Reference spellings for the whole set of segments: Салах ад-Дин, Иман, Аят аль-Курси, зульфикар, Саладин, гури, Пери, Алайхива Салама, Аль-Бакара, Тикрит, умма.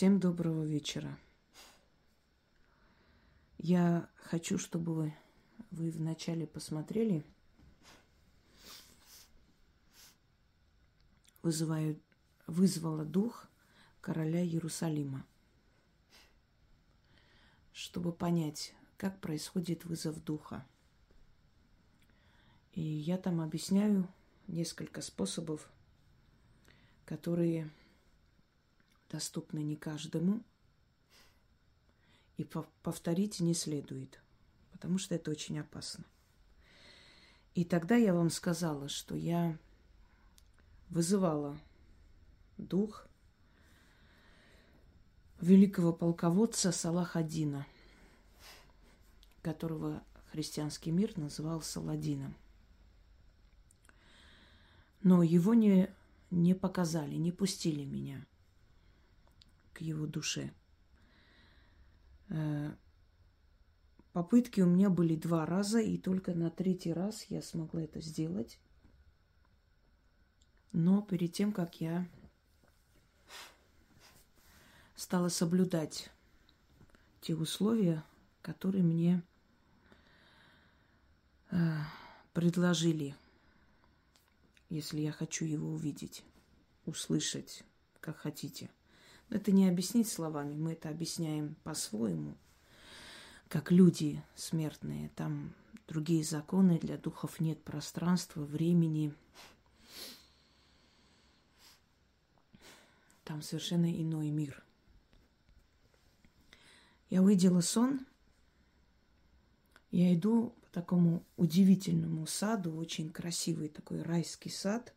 Всем доброго вечера. Я хочу, чтобы вы вначале посмотрели. Вызвала дух короля Иерусалима, чтобы понять, как происходит вызов духа. И я там объясняю несколько способов, которые доступны не каждому, и повторить не следует, потому что это очень опасно. И тогда я вам сказала, что я вызывала дух великого полководца Салаха ад-Дина, которого христианский мир называл Саладином. Но его не показали, не пустили меня к его душе. Попытки у меня были 2 раза, и только на 3-й раз я смогла это сделать. Но перед тем, как я стала соблюдать те условия, которые мне предложили, если я хочу его увидеть, услышать, как хотите. Это не объяснить словами, мы это объясняем по-своему, как люди смертные. Там другие законы, для духов нет пространства, времени. Там совершенно иной мир. Я увидела сон. Я иду по такому удивительному саду, очень красивый такой райский сад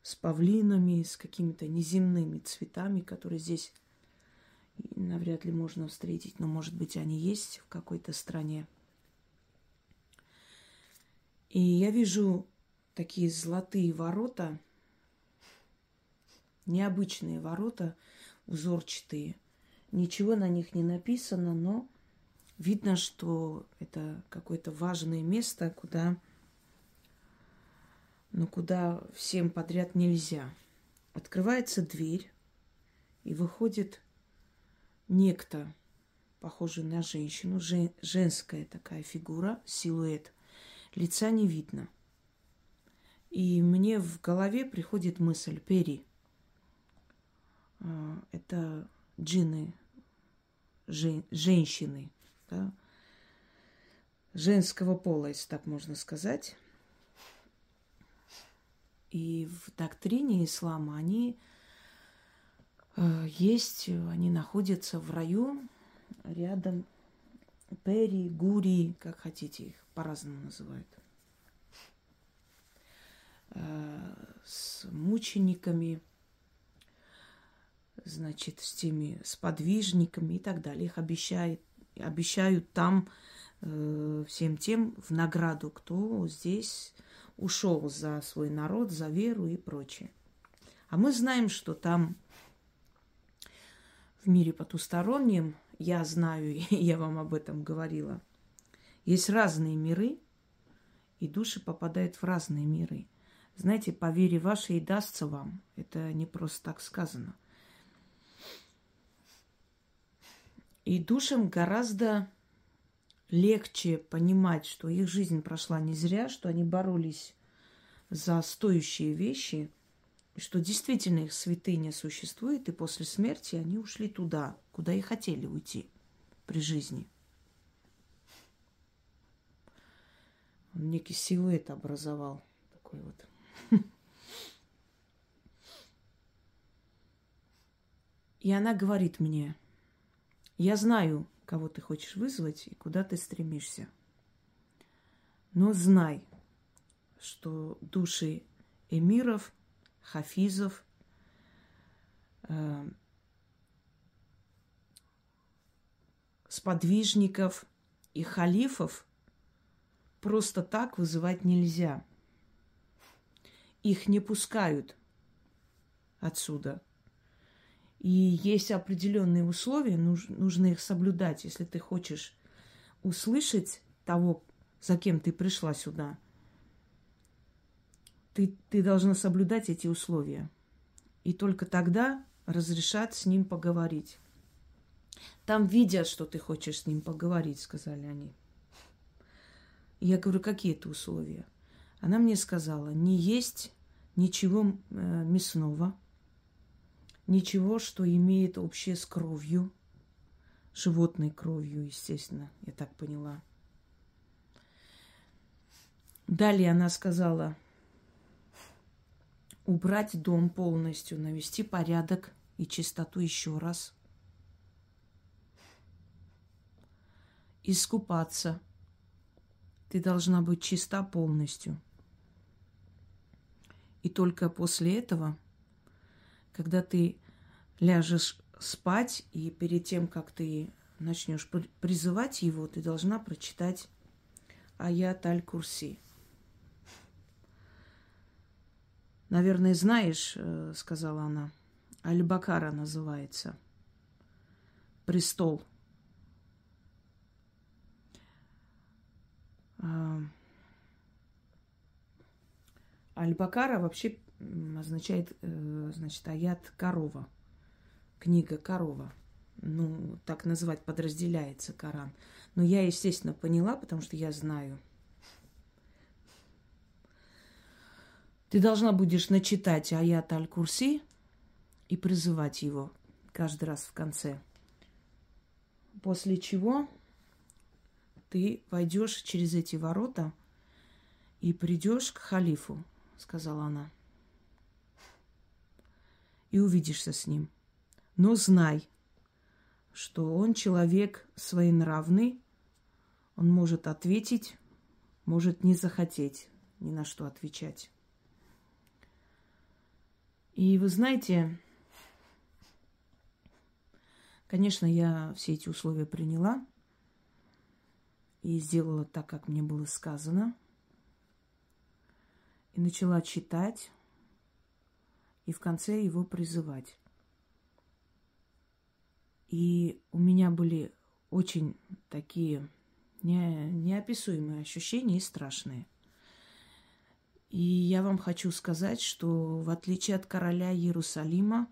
с павлинами, с какими-то неземными цветами, которые здесь навряд ли можно встретить, но, может быть, они есть в какой-то стране. И я вижу такие золотые ворота, необычные ворота, узорчатые. Ничего на них не написано, но видно, что это какое-то важное место, куда всем подряд нельзя. Открывается дверь, и выходит некто, похожий на женщину, женская такая фигура, силуэт. Лица не видно. И мне в голове приходит мысль: Пери. Это джинны, женщины, да, женского пола, если так можно сказать. И в доктрине ислама они есть, они находятся в раю, рядом пери, гури, как хотите, их по-разному называют, с мучениками, значит, с подвижниками и так далее. Их обещают там всем тем в награду, кто здесь ушел за свой народ, за веру и прочее. А мы знаем, что там в мире потустороннем, я знаю, и я вам об этом говорила, есть разные миры, и души попадают в разные миры. Знаете, по вере вашей и дастся вам. Это не просто так сказано. И душам гораздо легче понимать, что их жизнь прошла не зря, что они боролись за стоящие вещи, что действительно их святыня существует, и после смерти они ушли туда, куда и хотели уйти при жизни. Он некий силуэт образовал, такой вот. И она говорит мне: я знаю, кого ты хочешь вызвать и куда ты стремишься. Но знай, что души эмиров, хафизов, сподвижников и халифов просто так вызывать нельзя. Их не пускают отсюда. И есть определенные условия, нужно их соблюдать. Если ты хочешь услышать того, за кем ты пришла сюда, ты должна соблюдать эти условия. И только тогда разрешат с ним поговорить. Там видят, что ты хочешь с ним поговорить, сказали они. Я говорю, какие это условия? Она мне сказала, не есть ничего мясного, ничего, что имеет общее с кровью, животной кровью, естественно, я так поняла. Далее она сказала, убрать дом полностью, навести порядок и чистоту еще раз, искупаться. Ты должна быть чиста полностью. И только после этого, когда ты ляжешь спать, и перед тем, как ты начнешь призывать его, ты должна прочитать Аят аль-Курси. Наверное, знаешь, сказала она, Аль-Бакара называется. Престол. Аль-Бакара вообще означает, значит, аят корова, книга корова. Ну, так назвать подразделяется Коран. Но я, естественно, поняла, потому что я знаю. Ты должна будешь начитать аят аль-Курси и призывать его каждый раз в конце. После чего ты войдешь через эти ворота и придешь к халифу, сказала она. И увидишься с ним. Но знай, что он человек своенравный, он может ответить, может не захотеть ни на что отвечать. И вы знаете, конечно, я все эти условия приняла и сделала так, как мне было сказано. И начала читать, и в конце его призывать. И у меня были очень такие неописуемые ощущения и страшные. И я вам хочу сказать, что в отличие от короля Иерусалима,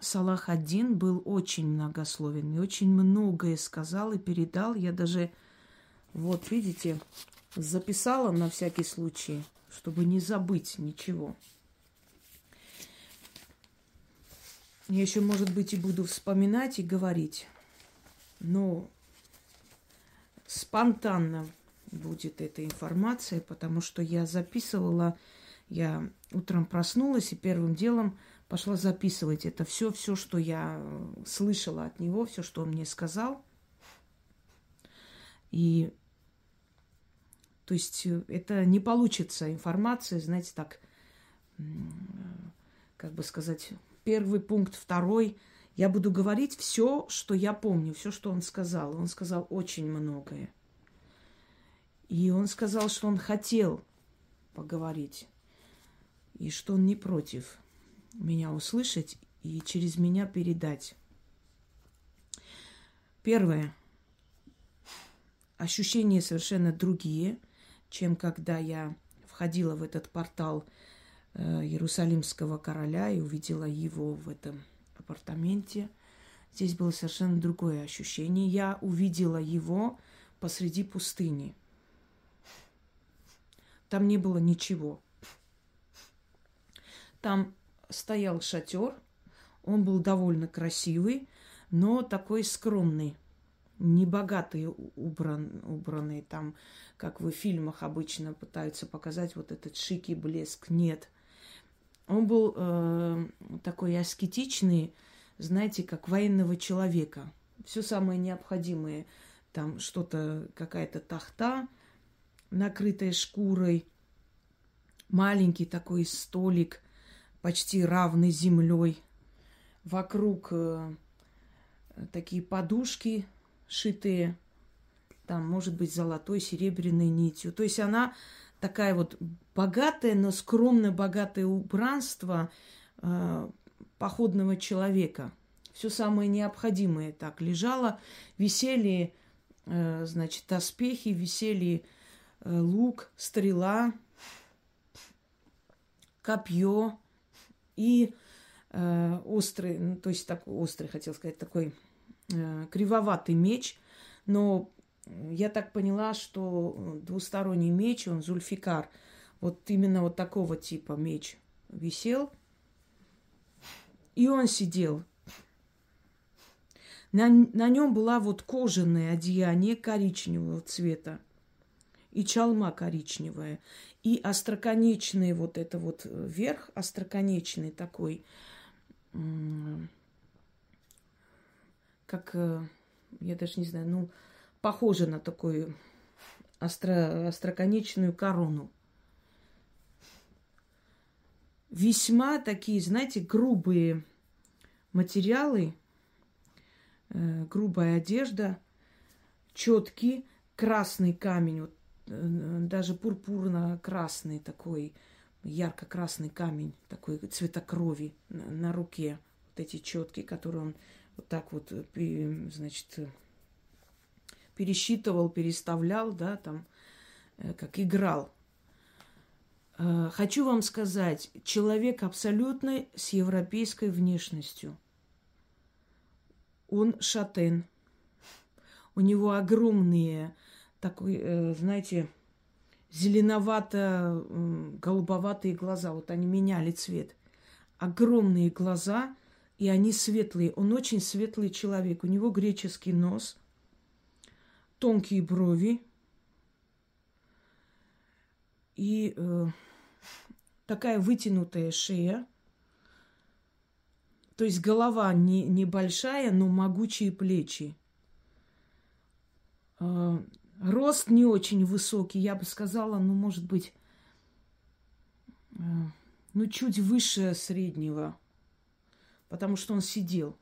Салах ад-Дин был очень многословен и очень многое сказал и передал. Я даже, вот видите, записала на всякий случай, чтобы не забыть ничего. Я еще, может быть, и буду вспоминать и говорить, но спонтанно будет эта информация, потому что я записывала, я утром проснулась и первым делом пошла записывать это все, что я слышала от него, все, что он мне сказал. И, то есть, это не получится информация, знаете, так, как бы сказать, первый пункт, второй. Я буду говорить все, что я помню, все, что он сказал. Он сказал очень многое. И он сказал, что он хотел поговорить, и что он не против меня услышать и через меня передать. Первое. Ощущения совершенно другие, чем когда я входила в этот портал Иерусалимского короля и увидела его в этом апартаменте. Здесь было совершенно другое ощущение. Я увидела его посреди пустыни. Там не было ничего. Там стоял шатер. Он был довольно красивый, но такой скромный. Небогатые убранные там, как в фильмах обычно пытаются показать, вот этот шик и блеск. Нет. Он был такой аскетичный, знаете, как военного человека. Все самое необходимое. Там что-то, какая-то тахта, накрытая шкурой, маленький такой столик, почти равный землей. Вокруг такие подушки шитые, там, может быть, золотой, серебряной нитью. То есть она такая вот богатая, но скромно богатое убранство походного человека. Все самое необходимое так лежало. Висели, значит, доспехи, висели лук, стрела, копье и острый, ну, то есть такой острый, хотел сказать, такой кривоватый меч. Но я так поняла, что двусторонний меч, он зульфикар, вот именно вот такого типа меч висел. И он сидел. На нем была вот кожаное одеяние коричневого цвета. И чалма коричневая. И остроконечный вот это вот верх, остроконечный такой, как, я даже не знаю, ну, похоже на такую остроконечную корону. Весьма такие, знаете, грубые материалы, грубая одежда, четкий красный камень, вот, даже пурпурно-красный такой, ярко-красный камень, такой цвета крови на руке. Вот эти четки, которые он вот так вот, значит, пересчитывал, переставлял, да, там, как играл. Хочу вам сказать, человек абсолютно с европейской внешностью. Он шатен. У него огромные, такой, знаете, зеленовато-голубоватые глаза. Вот они меняли цвет. Огромные глаза, и они светлые. Он очень светлый человек. У него греческий нос, тонкие брови. И такая вытянутая шея. То есть голова небольшая, но могучие плечи. Рост не очень высокий, я бы сказала, ну, может быть, ну, чуть выше среднего. Потому что он сидел.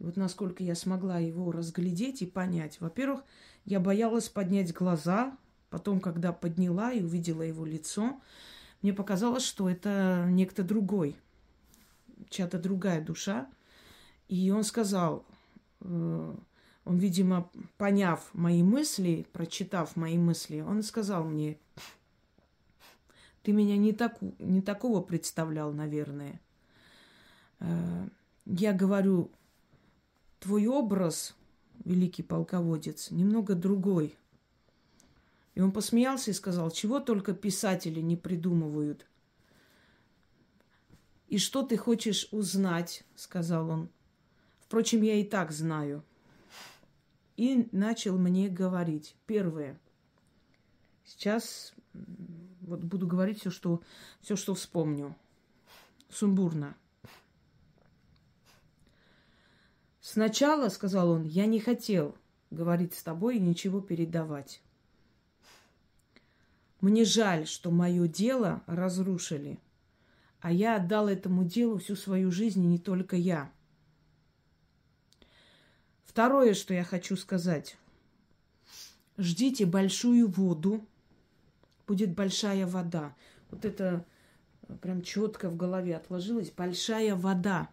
И вот насколько я смогла его разглядеть и понять. Во-первых, я боялась поднять глаза. Потом, когда подняла и увидела его лицо, мне показалось, что это некто другой, чья-то другая душа. И он сказал, он, видимо, поняв мои мысли, прочитав мои мысли, он сказал мне: ты меня не такого представлял, наверное. Я говорю, твой образ, великий полководец, немного другой. И он посмеялся и сказал, чего только писатели не придумывают. И что ты хочешь узнать, сказал он. Впрочем, я и так знаю. И начал мне говорить. Первое. Сейчас вот буду говорить все, что вспомню. Сумбурно. Сначала, сказал он, я не хотел говорить с тобой и ничего передавать. Мне жаль, что мое дело разрушили, а я отдал этому делу всю свою жизнь, и не только я. Второе, что я хочу сказать. Ждите большую воду, будет большая вода. Вот это прям четко в голове отложилось. Большая вода.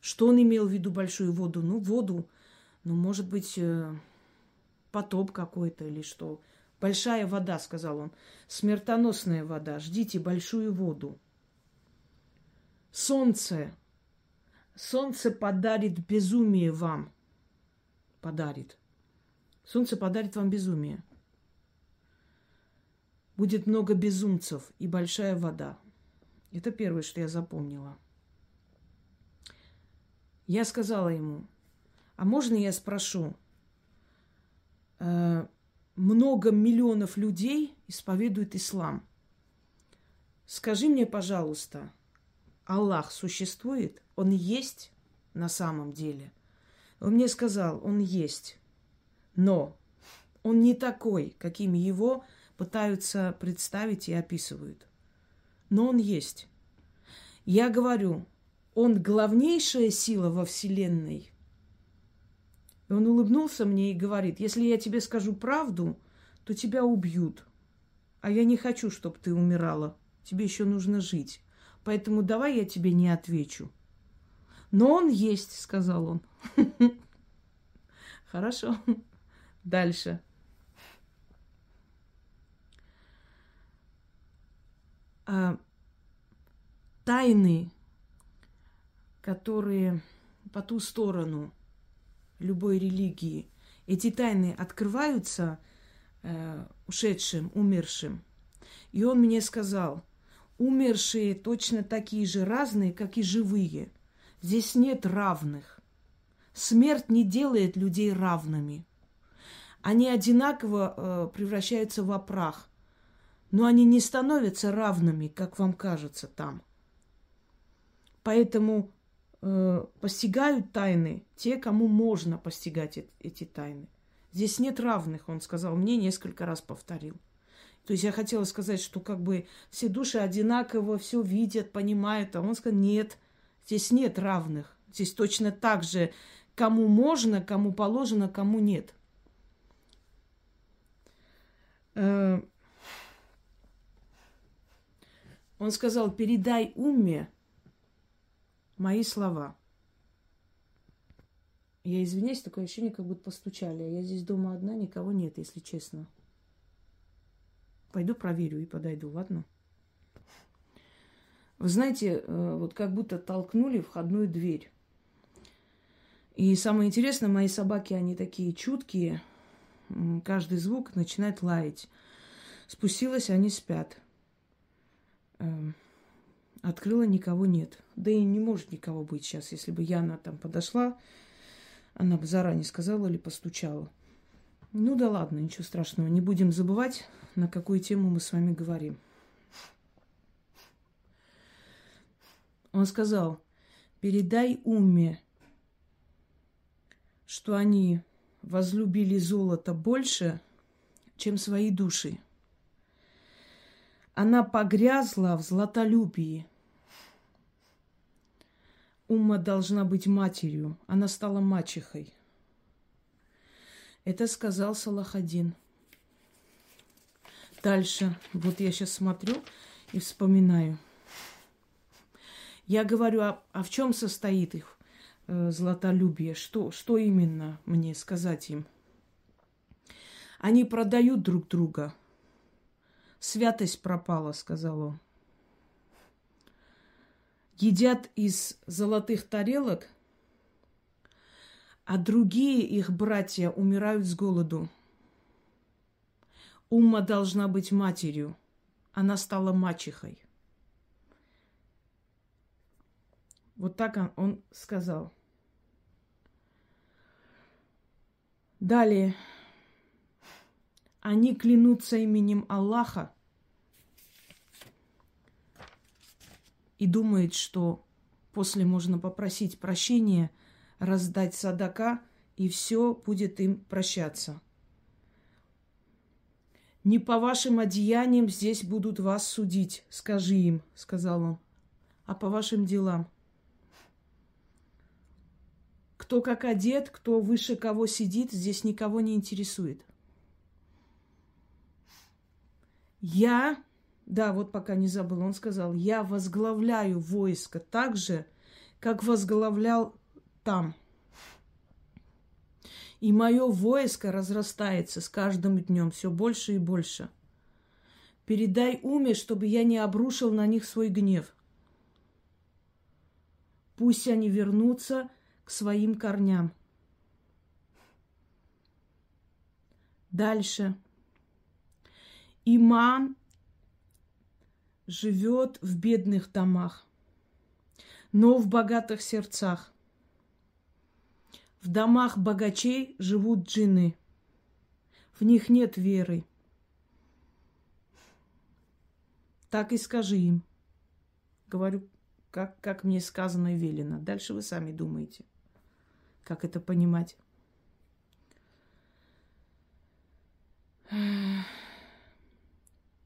Что он имел в виду большую воду? Ну, воду, ну, может быть, потоп какой-то или что. Большая вода, сказал он, смертоносная вода, ждите большую воду. Солнце. Солнце подарит безумие вам. Подарит. Солнце подарит вам безумие. Будет много безумцев и большая вода. Это первое, что я запомнила. Я сказала ему, а можно я спрошу? Много миллионов людей исповедует ислам. Скажи мне, пожалуйста, Аллах существует? Он есть на самом деле? Он мне сказал, он есть, но он не такой, каким его пытаются представить и описывают. Но он есть. Я говорю, он главнейшая сила во Вселенной. И он улыбнулся мне и говорит, если я тебе скажу правду, то тебя убьют. А я не хочу, чтобы ты умирала. Тебе еще нужно жить. Поэтому давай я тебе не отвечу. Но он есть, сказал он. Хорошо. Дальше. Тайны которые по ту сторону любой религии, эти тайны открываются ушедшим, умершим. И он мне сказал, умершие точно такие же разные, как и живые. Здесь нет равных. Смерть не делает людей равными. Они одинаково превращаются во прах, но они не становятся равными, как вам кажется там. Поэтому постигают тайны те, кому можно постигать эти тайны. Здесь нет равных, он сказал, мне несколько раз повторил. То есть я хотела сказать, что как бы все души одинаково все видят, понимают, а он сказал, нет, здесь нет равных. Здесь точно так же, кому можно, кому положено, кому нет. Он сказал, передай умме мои слова. Я извиняюсь, такое ощущение, как будто постучали. Я здесь дома одна, никого нет, если честно. Пойду проверю и подойду, ладно? Вы знаете, вот как будто толкнули входную дверь. И самое интересное, мои собаки, они такие чуткие. Каждый звук начинает лаять. Спустилась, они спят. Открыла, никого нет. Да и не может никого быть сейчас. Если бы Яна там подошла, она бы заранее сказала или постучала. Ну да ладно, ничего страшного. Не будем забывать, на какую тему мы с вами говорим. Он сказал, передай умме, что они возлюбили золото больше, чем свои души. Она погрязла в златолюбии. Умма должна быть матерью. Она стала мачехой. Это сказал Салах ад-Дин. Дальше. Вот я сейчас смотрю и вспоминаю. Я говорю, а в чем состоит их златолюбие? Что именно мне сказать им? Они продают друг друга. Святость пропала, сказал он. Едят из золотых тарелок, а другие их братья умирают с голоду. Умма должна быть матерью. Она стала мачехой. Вот так он сказал. Далее. Они клянутся именем Аллаха и думают, что после можно попросить прощения, раздать садака, и все будет им прощаться. «Не по вашим одеяниям здесь будут вас судить, скажи им», — сказал он, — «а по вашим делам». Кто как одет, кто выше кого сидит, здесь никого не интересует. Я, да, вот пока не забыл, он сказал, я возглавляю войско так же, как возглавлял там. И мое войско разрастается с каждым днем все больше и больше. Передай уме, чтобы я не обрушил на них свой гнев. Пусть они вернутся к своим корням. Дальше. Иман живет в бедных домах, но в богатых сердцах. В домах богачей живут джинны. В них нет веры. Так и скажи им. Говорю, как мне сказано и велено. Дальше вы сами думаете, как это понимать.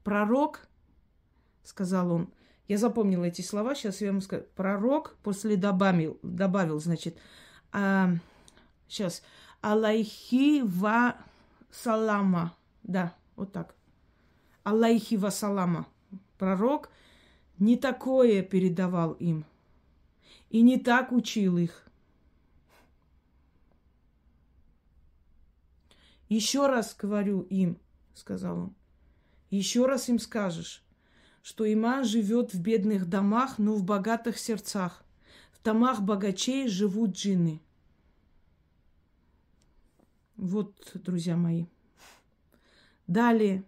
Пророк, сказал он, я запомнила эти слова, сейчас я вам скажу. Пророк после добавил, значит, сейчас, Алайхива Салама, да, вот так, Алайхива Салама, пророк не такое передавал им и не так учил их. Еще раз говорю им, сказал он. Еще раз им скажешь, что иман живет в бедных домах, но в богатых сердцах. В домах богачей живут джинны. Вот, друзья мои. Далее.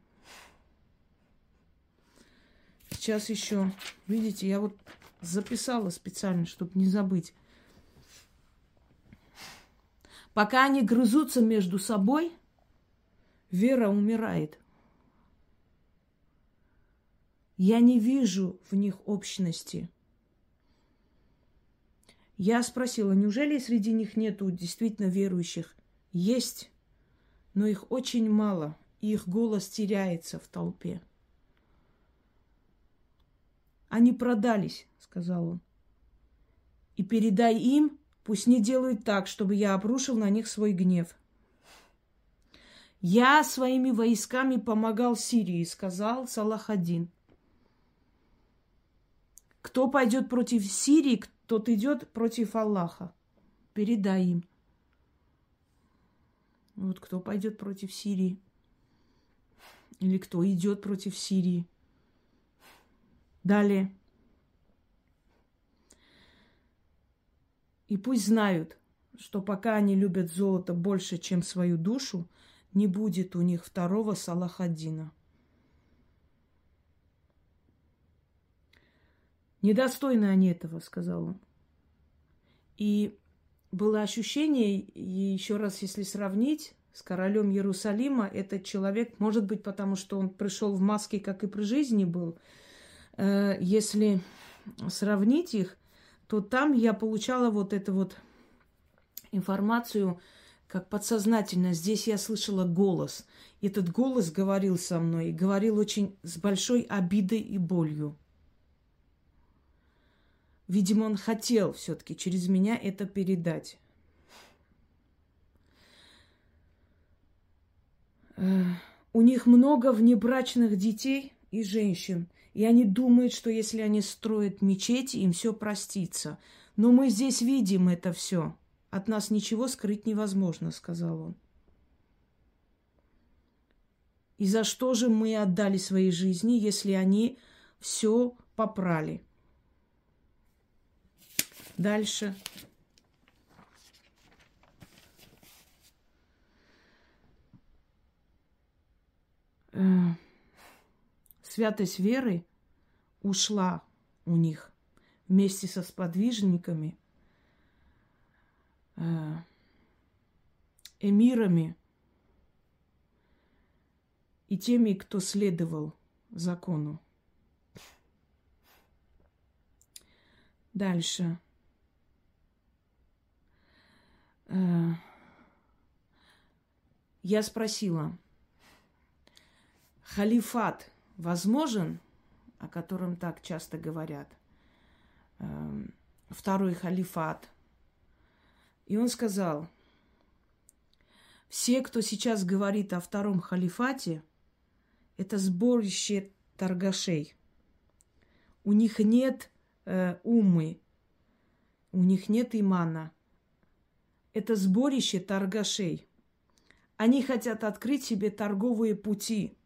Сейчас еще, видите, я вот записала специально, чтобы не забыть. Пока они грызутся между собой, вера умирает. Я не вижу в них общности. Я спросила, неужели среди них нету действительно верующих? Есть, но их очень мало, и их голос теряется в толпе. Они продались, сказал он. И передай им, пусть не делают так, чтобы я обрушил на них свой гнев. Я своими войсками помогал Сирии, сказал Салах ад-Дин. Кто пойдет против Сирии, тот идет против Аллаха. Передай им. Вот кто пойдет против Сирии. Или кто идет против Сирии. Далее. И пусть знают, что пока они любят золото больше, чем свою душу, не будет у них второго Салаха ад-Дина. Недостойны они этого, сказал он. И было ощущение, и еще раз, если сравнить с королем Иерусалима, этот человек, может быть, потому что он пришел в маске, как и при жизни был, если сравнить их, то там я получала вот эту вот информацию как подсознательно. Здесь я слышала голос. Этот голос говорил со мной, и говорил очень с большой обидой и болью. Видимо, он хотел все-таки через меня это передать. У них много внебрачных детей и женщин. И они думают, что если они строят мечети, им все простится. Но мы здесь видим это все. От нас ничего скрыть невозможно, сказал он. И за что же мы отдали свои жизни, если они все попрали? Дальше. Святость веры ушла у них вместе со сподвижниками, эмирами и теми, кто следовал закону. Дальше. Я спросила, халифат возможен, о котором так часто говорят, второй халифат? И он сказал, все, кто сейчас говорит о втором халифате, это сборище торгашей. У них нет умы, у них нет имана. Это сборище торгашей. Они хотят открыть себе торговые пути,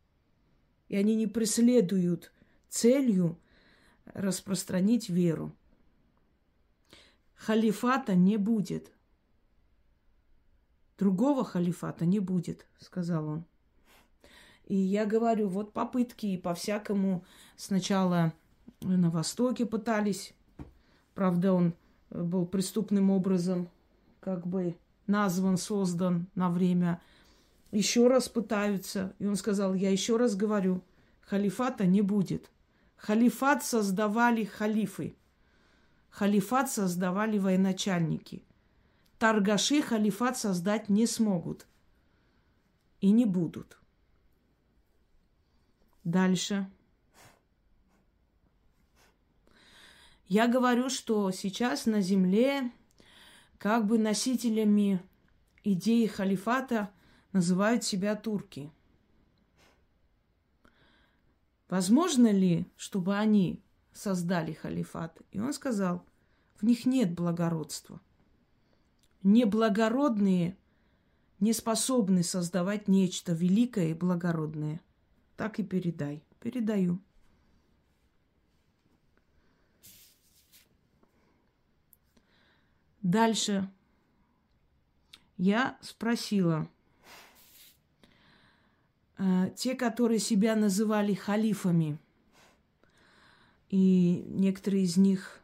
и они не преследуют целью распространить веру. Халифата не будет. Другого халифата не будет, сказал он. И я говорю, вот попытки и по-всякому. Сначала на Востоке пытались. Правда, он был преступным образом как бы назван, создан на время. Еще раз пытаются. И он сказал, я еще раз говорю, халифата не будет. Халифат создавали халифы. Халифат создавали военачальники. Торгаши халифат создать не смогут и не будут. Дальше. Я говорю, что сейчас на земле как бы носителями идеи халифата называют себя турки. Возможно ли, чтобы они создали халифат? И он сказал, в них нет благородства. Неблагородные не способны создавать нечто великое и благородное. Так и передай. Передаю. Дальше я спросила, те, которые себя называли халифами, и некоторые из них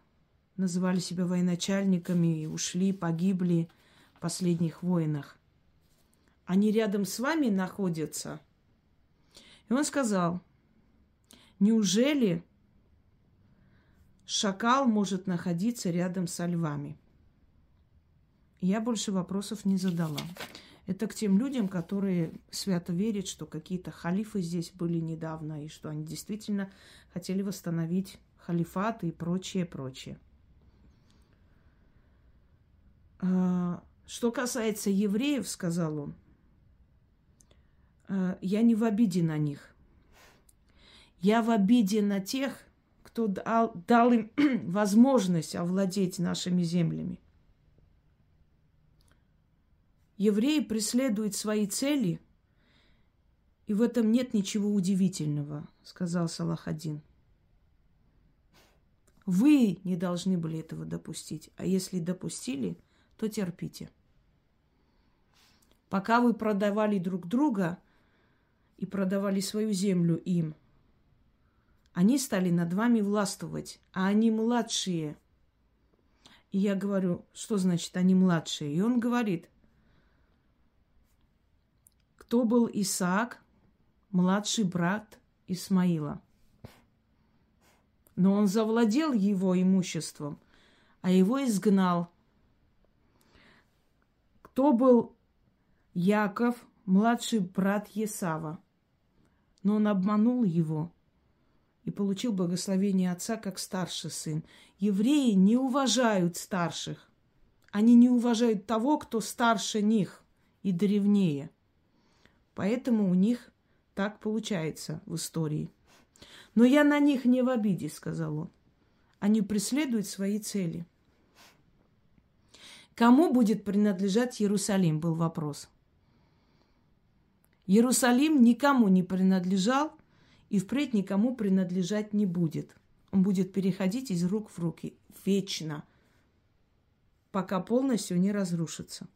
называли себя военачальниками и ушли, погибли в последних войнах, они рядом с вами находятся? И он сказал, неужели шакал может находиться рядом со львами? Я больше вопросов не задала. Это к тем людям, которые свято верят, что какие-то халифы здесь были недавно, и что они действительно хотели восстановить халифат и прочее, прочее. Что касается евреев, сказал он, я не в обиде на них. Я в обиде на тех, кто дал им возможность овладеть нашими землями. Евреи преследуют свои цели, и в этом нет ничего удивительного, сказал Салах ад-Дин. Вы не должны были этого допустить, а если допустили, то терпите. Пока вы продавали друг друга и продавали свою землю им, они стали над вами властвовать, а они младшие. И я говорю, что значит они младшие? И он говорит, кто был Исаак, младший брат Исмаила. Но он завладел его имуществом, а его изгнал. Кто был Яков, младший брат Есава, но он обманул его и получил благословение отца как старший сын. Евреи не уважают старших. Они не уважают того, кто старше них и древнее. Поэтому у них так получается в истории. Но я на них не в обиде, сказал он. Они преследуют свои цели. Кому будет принадлежать Иерусалим, был вопрос. Иерусалим никому не принадлежал и впредь никому принадлежать не будет. Он будет переходить из рук в руки вечно, пока полностью не разрушится.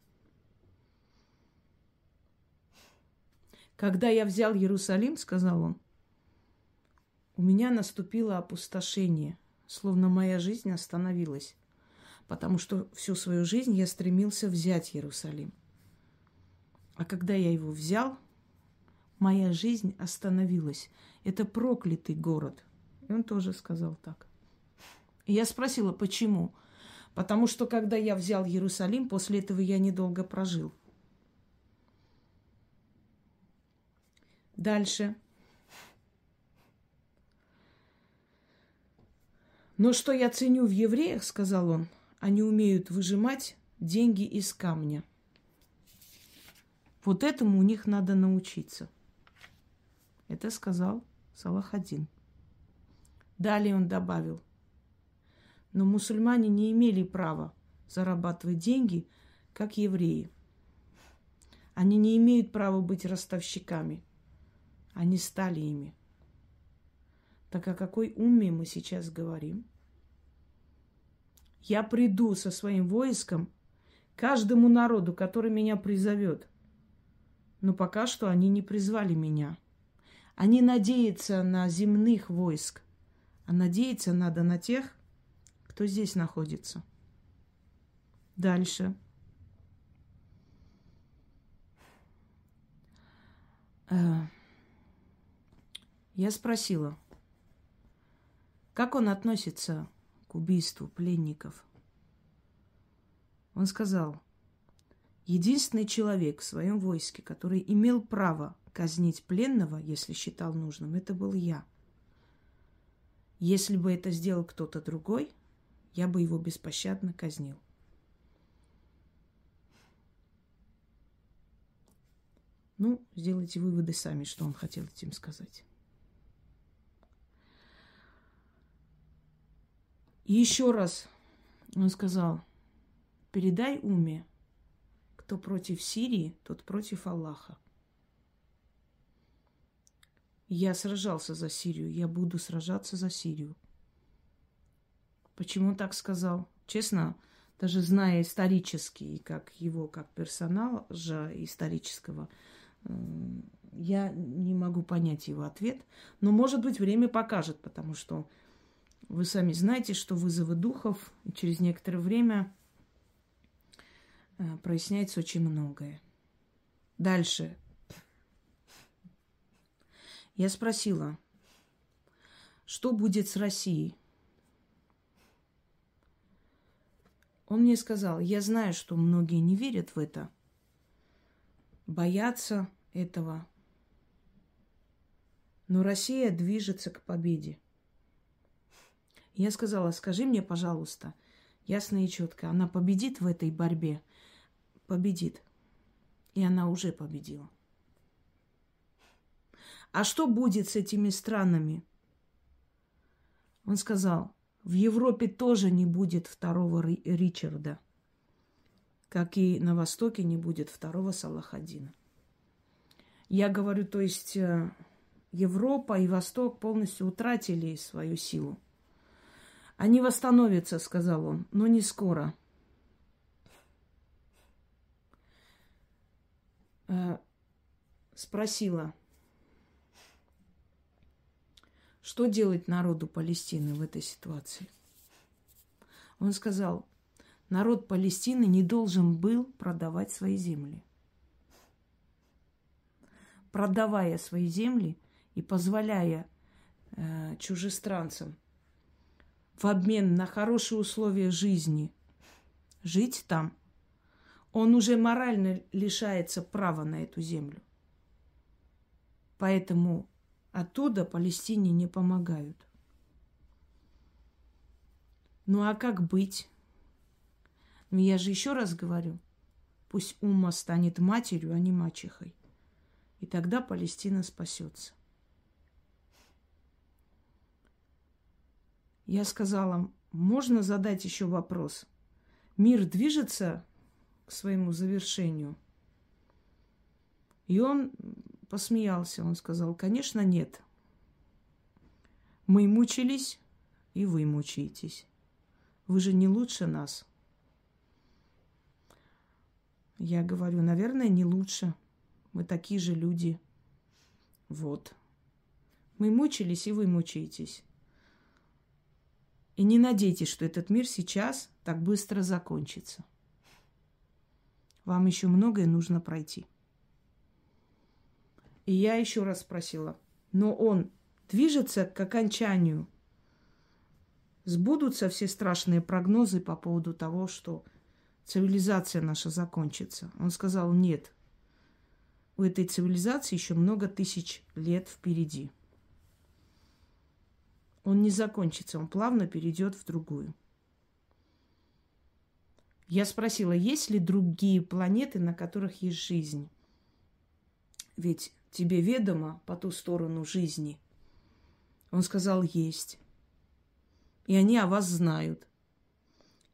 Когда я взял Иерусалим, сказал он, у меня наступило опустошение, словно моя жизнь остановилась. Потому что всю свою жизнь я стремился взять Иерусалим. А когда я его взял, моя жизнь остановилась. Это проклятый город. И он тоже сказал так. И я спросила, почему? Потому что, когда я взял Иерусалим, после этого я недолго прожил. Дальше. Но что я ценю в евреях, сказал он, они умеют выжимать деньги из камня. Вот этому у них надо научиться. Это сказал Салах ад-Дин. Далее он добавил. Но мусульмане не имели права зарабатывать деньги, как евреи. Они не имеют права быть ростовщиками. Они стали ими. Так о какой умме мы сейчас говорим? Я приду со своим войском каждому народу, который меня призовет. Но пока что они не призвали меня. Они надеются на земных войск. А надеяться надо на тех, кто здесь находится. Дальше. Я спросила, как он относится к убийству пленников. Он сказал, единственный человек в своем войске, который имел право казнить пленного, если считал нужным, это был я. Если бы это сделал кто-то другой, я бы его беспощадно казнил. Ну, сделайте выводы сами, что он хотел этим сказать. И еще раз он сказал, передай уме, кто против Сирии, тот против Аллаха. Я сражался за Сирию, я буду сражаться за Сирию. Почему он так сказал? Честно, даже зная исторически, как его, как персонажа исторического, я не могу понять его ответ. Но, может быть, время покажет, потому что вы сами знаете, что вызовы духов, и через некоторое время проясняется очень многое. Дальше. Я спросила, что будет с Россией? Он мне сказал, я знаю, что многие не верят в это, боятся этого, но Россия движется к победе. Я сказала, скажи мне, пожалуйста, ясно и четко, она победит в этой борьбе? Победит. И она уже победила. А что будет с этими странами? Он сказал, в Европе тоже не будет второго Ричарда, как и на Востоке не будет второго Салаха ад-Дина. Я говорю, то есть Европа и Восток полностью утратили свою силу. Они восстановятся, сказал он, но не скоро. Спросила, что делать народу Палестины в этой ситуации. Он сказал, народ Палестины не должен был продавать свои земли. Продавая свои земли и позволяя чужестранцам в обмен на хорошие условия жизни жить там, он уже морально лишается права на эту землю. Поэтому оттуда Палестине не помогают. Ну а как быть? Но я же еще раз говорю, пусть умма станет матерью, а не мачехой. И тогда Палестина спасется. Я сказала, можно задать еще вопрос? Мир движется к своему завершению? И он посмеялся, он сказал, конечно, нет. Мы мучились, и вы мучаетесь. Вы же не лучше нас. Я говорю, наверное, не лучше. Мы такие же люди. Вот. Мы мучились, и вы мучаетесь. И не надейтесь, что этот мир сейчас так быстро закончится. Вам еще многое нужно пройти. И я еще раз спросила, но он движется к окончанию. Сбудутся все страшные прогнозы по поводу того, что цивилизация наша закончится? Он сказал, нет. У этой цивилизации еще много тысяч лет впереди. Он не закончится, он плавно перейдет в другую. Я спросила, есть ли другие планеты, на которых есть жизнь? Ведь тебе ведомо по ту сторону жизни. Он сказал, есть. И они о вас знают.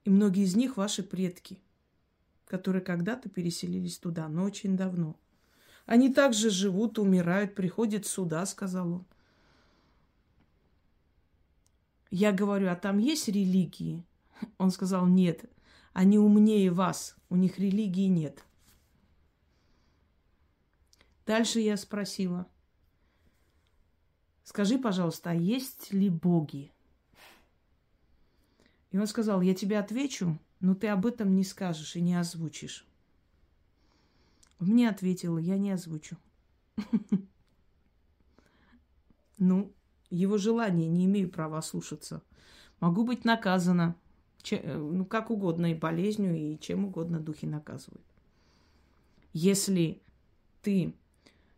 И многие из них ваши предки, которые когда-то переселились туда, но очень давно. Они также живут, умирают, приходят сюда, сказал он. Я говорю, а там есть религии? Он сказал, нет, они умнее вас, у них религии нет. Дальше я спросила, скажи, пожалуйста, а есть ли боги? И он сказал, я тебе отвечу, но ты об этом не скажешь и не озвучишь. Мне ответила, я не озвучу. Ну, его желание не имею права слушаться. Могу быть наказана, ну, как угодно, и болезнью, и чем угодно духи наказывают. Если ты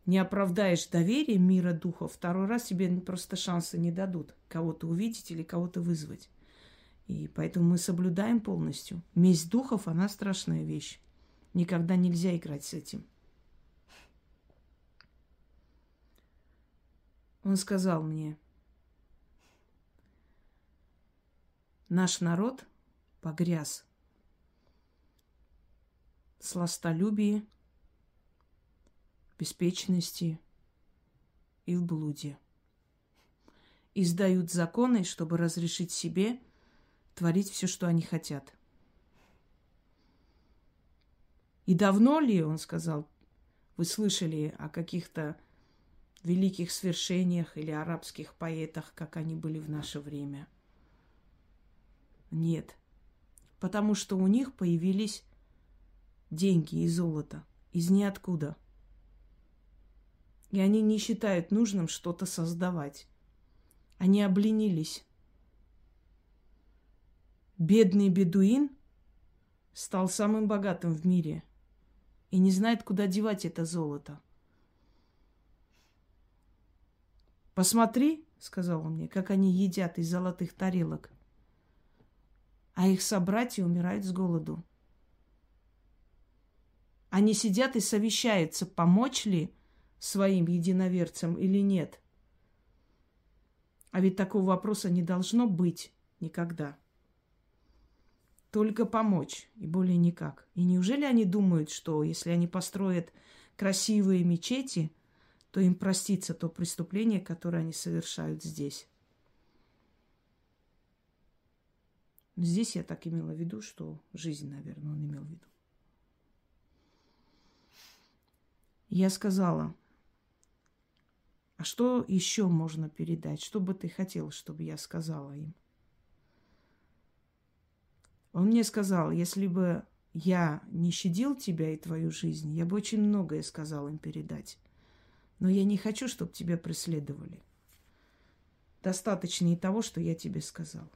не оправдаешь доверие мира духов, второй раз тебе просто шансы не дадут кого-то увидеть или кого-то вызвать. И поэтому мы соблюдаем полностью. Месть духов, она страшная вещь. Никогда нельзя играть с этим. Он сказал мне, наш народ погряз в сластолюбии, беспечности и в блуде. Издают законы, чтобы разрешить себе творить все, что они хотят. И давно ли, он сказал, вы слышали о каких-то великих свершениях или арабских поэтах, как они были в наше время? Нет. Потому что у них появились деньги и золото из ниоткуда. И они не считают нужным что-то создавать. Они обленились. Бедный бедуин стал самым богатым в мире и не знает, куда девать это золото. «Посмотри, — сказал он мне, — как они едят из золотых тарелок, а их собратья умирают с голоду. Они сидят и совещаются, помочь ли своим единоверцам или нет. А ведь такого вопроса не должно быть никогда. Только помочь, и более никак. И неужели они думают, что если они построят красивые мечети, то им простится то преступление, которое они совершают здесь?» Здесь я так имела в виду, что жизнь, наверное, он имел в виду. Я сказала: а что еще можно передать? Что бы ты хотел, чтобы я сказала им? Он мне сказал: если бы я не щадил тебя и твою жизнь, я бы очень многое сказал им передать. Но я не хочу, чтобы тебя преследовали. Достаточно и того, что я тебе сказал.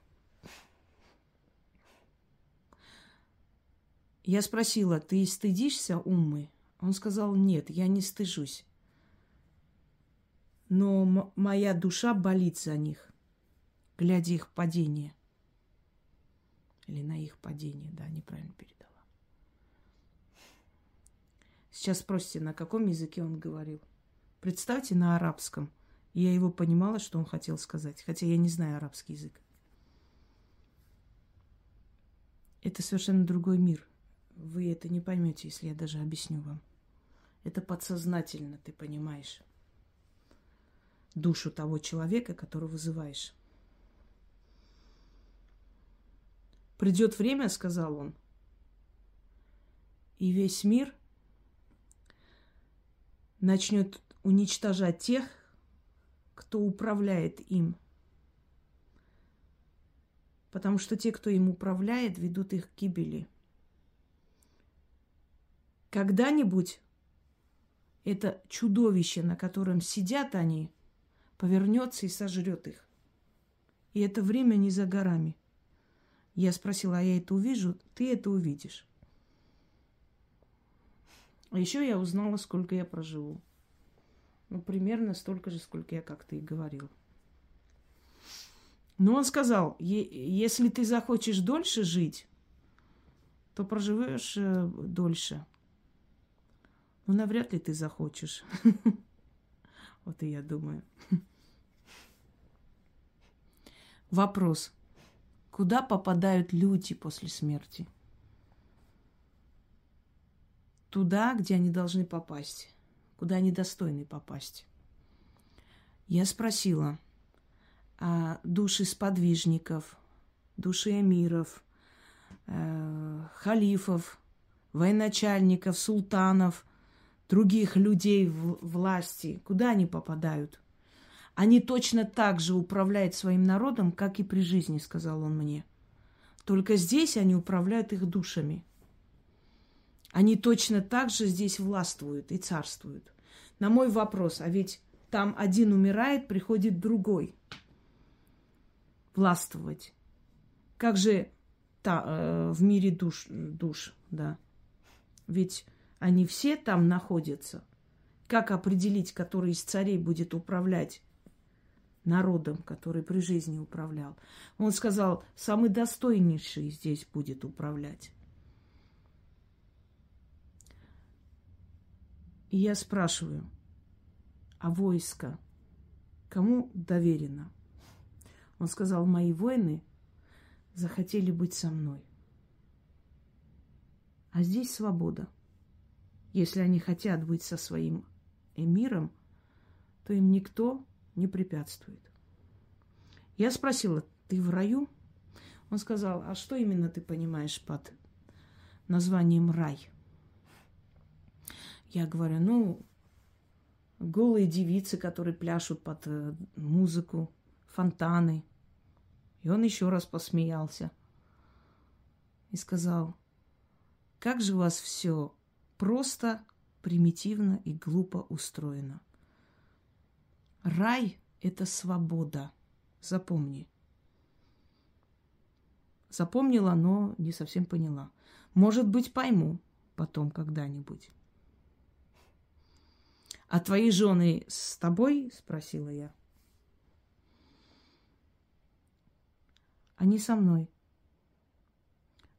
Я спросила: ты стыдишься уммы? Он сказал: нет, я не стыжусь. Но моя душа болит за них, глядя их падение. Или на их падение, да, неправильно передала. Сейчас спросите, на каком языке он говорил. Представьте, на арабском. Я его понимала, что он хотел сказать, хотя я не знаю арабский язык. Это совершенно другой мир. Вы это не поймете, если я даже объясню вам. Это подсознательно, ты понимаешь душу того человека, которого вызываешь. «Придет время, — сказал он, — и весь мир начнет уничтожать тех, кто управляет им. Потому что те, кто им управляет, ведут их к гибели. Когда-нибудь это чудовище, на котором сидят они, повернется и сожрет их. И это время не за горами». Я спросила: а я это увижу? Ты это увидишь. А еще я узнала, сколько я проживу. Ну, примерно столько же, сколько я как-то и говорила. Но он сказал: если ты захочешь дольше жить, то проживешь дольше. Ну, навряд ли ты захочешь. Вот и я думаю. Вопрос. Куда попадают люди после смерти? Туда, где они должны попасть. Куда они достойны попасть. Я спросила: а души сподвижников, души эмиров, халифов, военачальников, султанов, других людей власти, куда они попадают? Они точно так же управляют своим народом, как и при жизни, сказал он мне. Только здесь они управляют их душами. Они точно так же здесь властвуют и царствуют. На мой вопрос: а ведь там один умирает, приходит другой властвовать. Как же в мире душ, да? Ведь они все там находятся. Как определить, который из царей будет управлять народом, который при жизни управлял? Он сказал: самый достойнейший здесь будет управлять. И я спрашиваю: а войско кому доверено? Он сказал: мои воины захотели быть со мной. А здесь свобода. Если они хотят быть со своим эмиром, то им никто не препятствует. Я спросила: ты в раю? Он сказал: а что именно ты понимаешь под названием рай? Я говорю, ну, голые девицы, которые пляшут под музыку, фонтаны. И он еще раз посмеялся и сказал, как же у вас все просто, примитивно и глупо устроено. Рай – это свобода. Запомни. Запомнила, но не совсем поняла. Может быть, пойму потом когда-нибудь. А твои жены с тобой? Спросила я. Они со мной.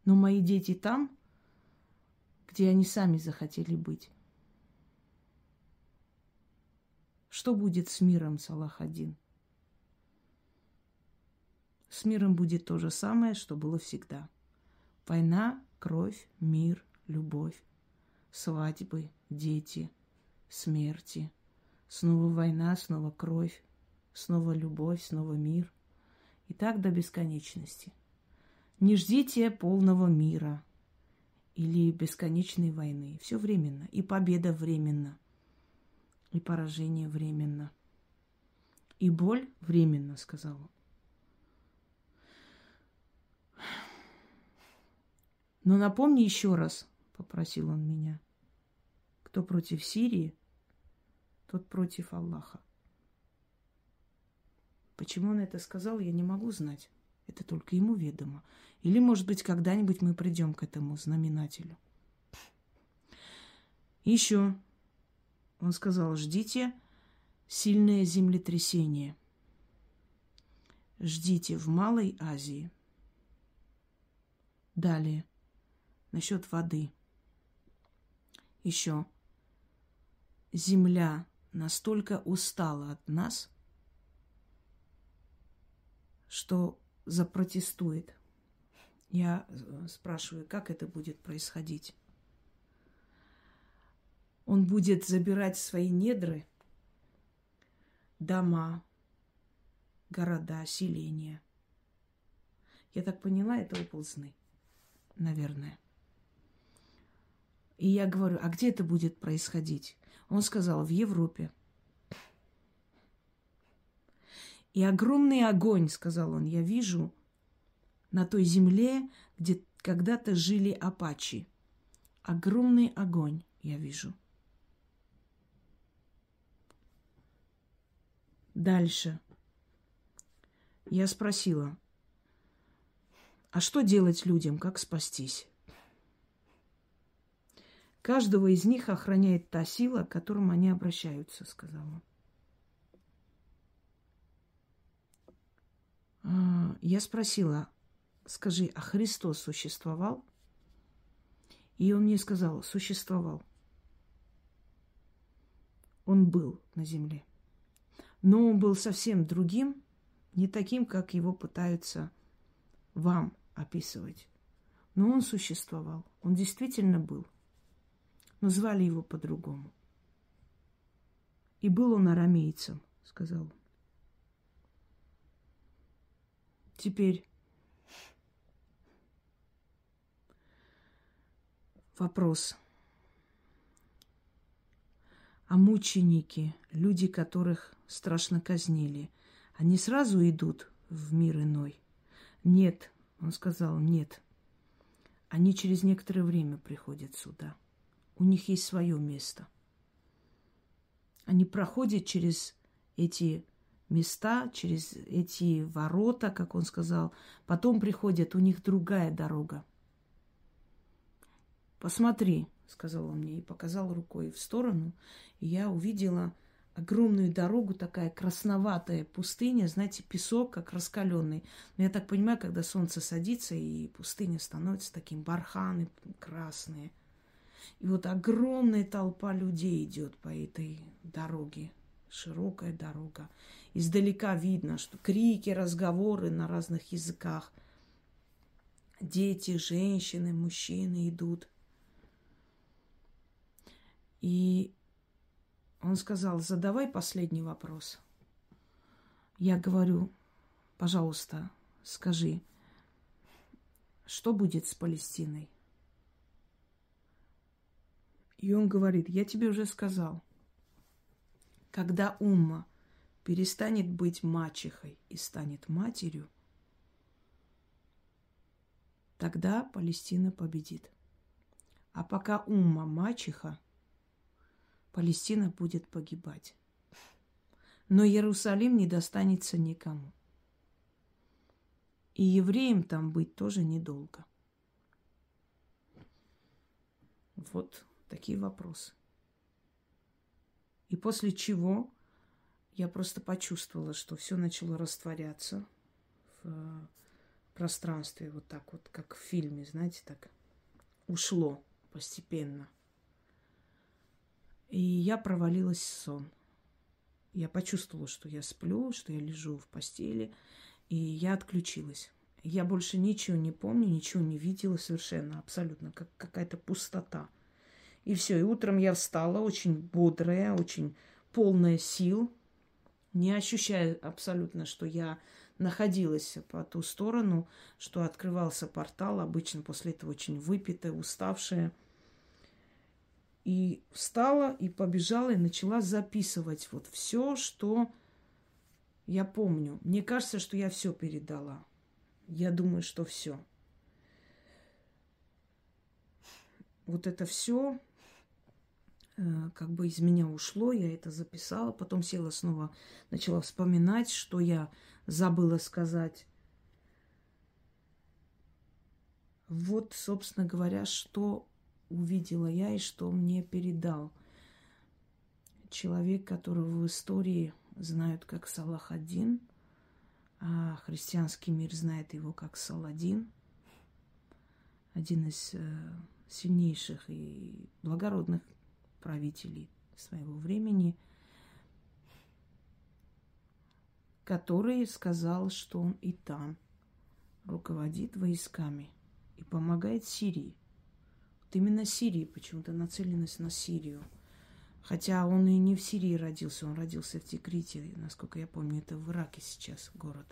Но мои дети там, где они сами захотели быть. Что будет с миром, Салах ад-Дин? С миром будет то же самое, что было всегда. Война, кровь, мир, любовь, свадьбы, дети, смерти. Снова война, снова кровь, снова любовь, снова мир. И так до бесконечности. Не ждите полного мира или бесконечной войны. Все временно. И победа временна. И поражение временно. И боль временно, сказал он. Но напомни еще раз, попросил он меня, кто против Сирии, тот против Аллаха. Почему он это сказал, я не могу знать. Это только ему ведомо. Или, может быть, когда-нибудь мы придем к этому знаменателю. Еще он сказал, ждите сильное землетрясение. Ждите в Малой Азии. Далее. Насчет воды. Еще. Земля настолько устала от нас, что запротестует. Я спрашиваю, как это будет происходить? Он будет забирать свои недры, дома, города, селения. Я так поняла, это оползны, наверное. И я говорю, а где это будет происходить? Он сказал, в Европе. И огромный огонь, сказал он, я вижу на той земле, где когда-то жили апачи. Огромный огонь я вижу. Дальше. Я спросила, а что делать людям, как спастись? Каждого из них охраняет та сила, к которому они обращаются, сказал он. Я спросила, скажи, а Христос существовал? И он мне сказал, существовал. Он был на земле. Но он был совсем другим, не таким, как его пытаются вам описывать. Но он существовал, он действительно был. Но звали его по-другому. И был он арамейцем, сказал он. Теперь вопрос. А мученики, люди, которых страшно казнили, они сразу идут в мир иной? Нет, он сказал, нет. Они через некоторое время приходят сюда. У них есть свое место. Они проходят через эти места, через эти ворота, как он сказал, потом приходят, у них другая дорога. Посмотри, сказал он мне, и показал рукой в сторону, и я увидела огромную дорогу, такая красноватая пустыня, знаете, песок, как раскаленный. Но я так понимаю, когда солнце садится, и пустыня становится таким, барханы красные. И вот огромная толпа людей идет по этой дороге. Широкая дорога. Издалека видно, что крики, разговоры на разных языках. Дети, женщины, мужчины идут. И он сказал, задавай последний вопрос. Я говорю, пожалуйста, скажи, что будет с Палестиной? И И он говорит: я тебе уже сказал, когда умма перестанет быть мачехой и станет матерью, тогда Палестина победит. А пока умма мачеха, Палестина будет погибать. Но Иерусалим не достанется никому. И евреям там быть тоже недолго. Вот такие вопросы. И после чего я просто почувствовала, что все начало растворяться в пространстве. Вот так вот, как в фильме, знаете, так ушло постепенно. И я провалилась в сон. Я почувствовала, что я сплю, что я лежу в постели, и я отключилась. Я больше ничего не помню, ничего не видела совершенно, абсолютно, как какая-то пустота. И все, и утром я встала очень бодрая, очень полная сил, не ощущая абсолютно, что я находилась по ту сторону, что открывался портал, обычно после этого очень выпитая, уставшая. И встала, и побежала, и начала записывать вот все, что я помню. Мне кажется, что я все передала. Я думаю, что все. Вот это все как бы из меня ушло, я это записала. Потом села снова, начала вспоминать, что я забыла сказать. Вот, собственно говоря, что увидела я и что мне передал человек, которого в истории знают как Салах ад-Дин, а христианский мир знает его как Саладин, один из сильнейших и благородных правителей своего времени, который сказал, что он и там руководит войсками и помогает Сирии. Именно Сирии, почему-то нацеленность на Сирию. Хотя он и не в Сирии родился, он родился в Тикрите, насколько я помню, это в Ираке сейчас город.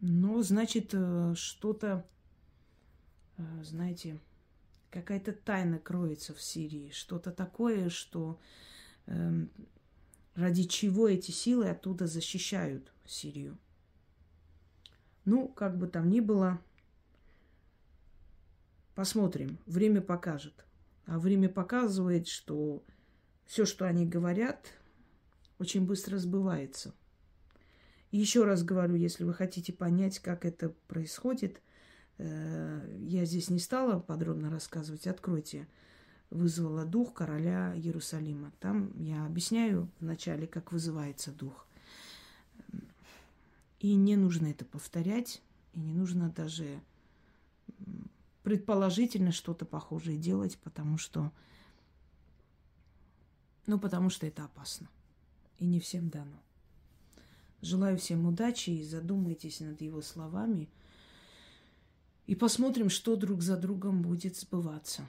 Но, значит, что-то, знаете, какая-то тайна кроется в Сирии, что-то такое, что ради чего эти силы оттуда защищают Сирию. Ну, как бы там ни было, посмотрим, время покажет. А время показывает, что все, что они говорят, очень быстро сбывается. И еще раз говорю, если вы хотите понять, как это происходит, я здесь не стала подробно рассказывать. Откройте «Вызвала дух короля Иерусалима». Там я объясняю вначале, как вызывается дух. И не нужно это повторять, и не нужно даже предположительно что-то похожее делать, потому что это опасно. И не всем дано. Желаю всем удачи и задумайтесь над его словами. И посмотрим, что друг за другом будет сбываться.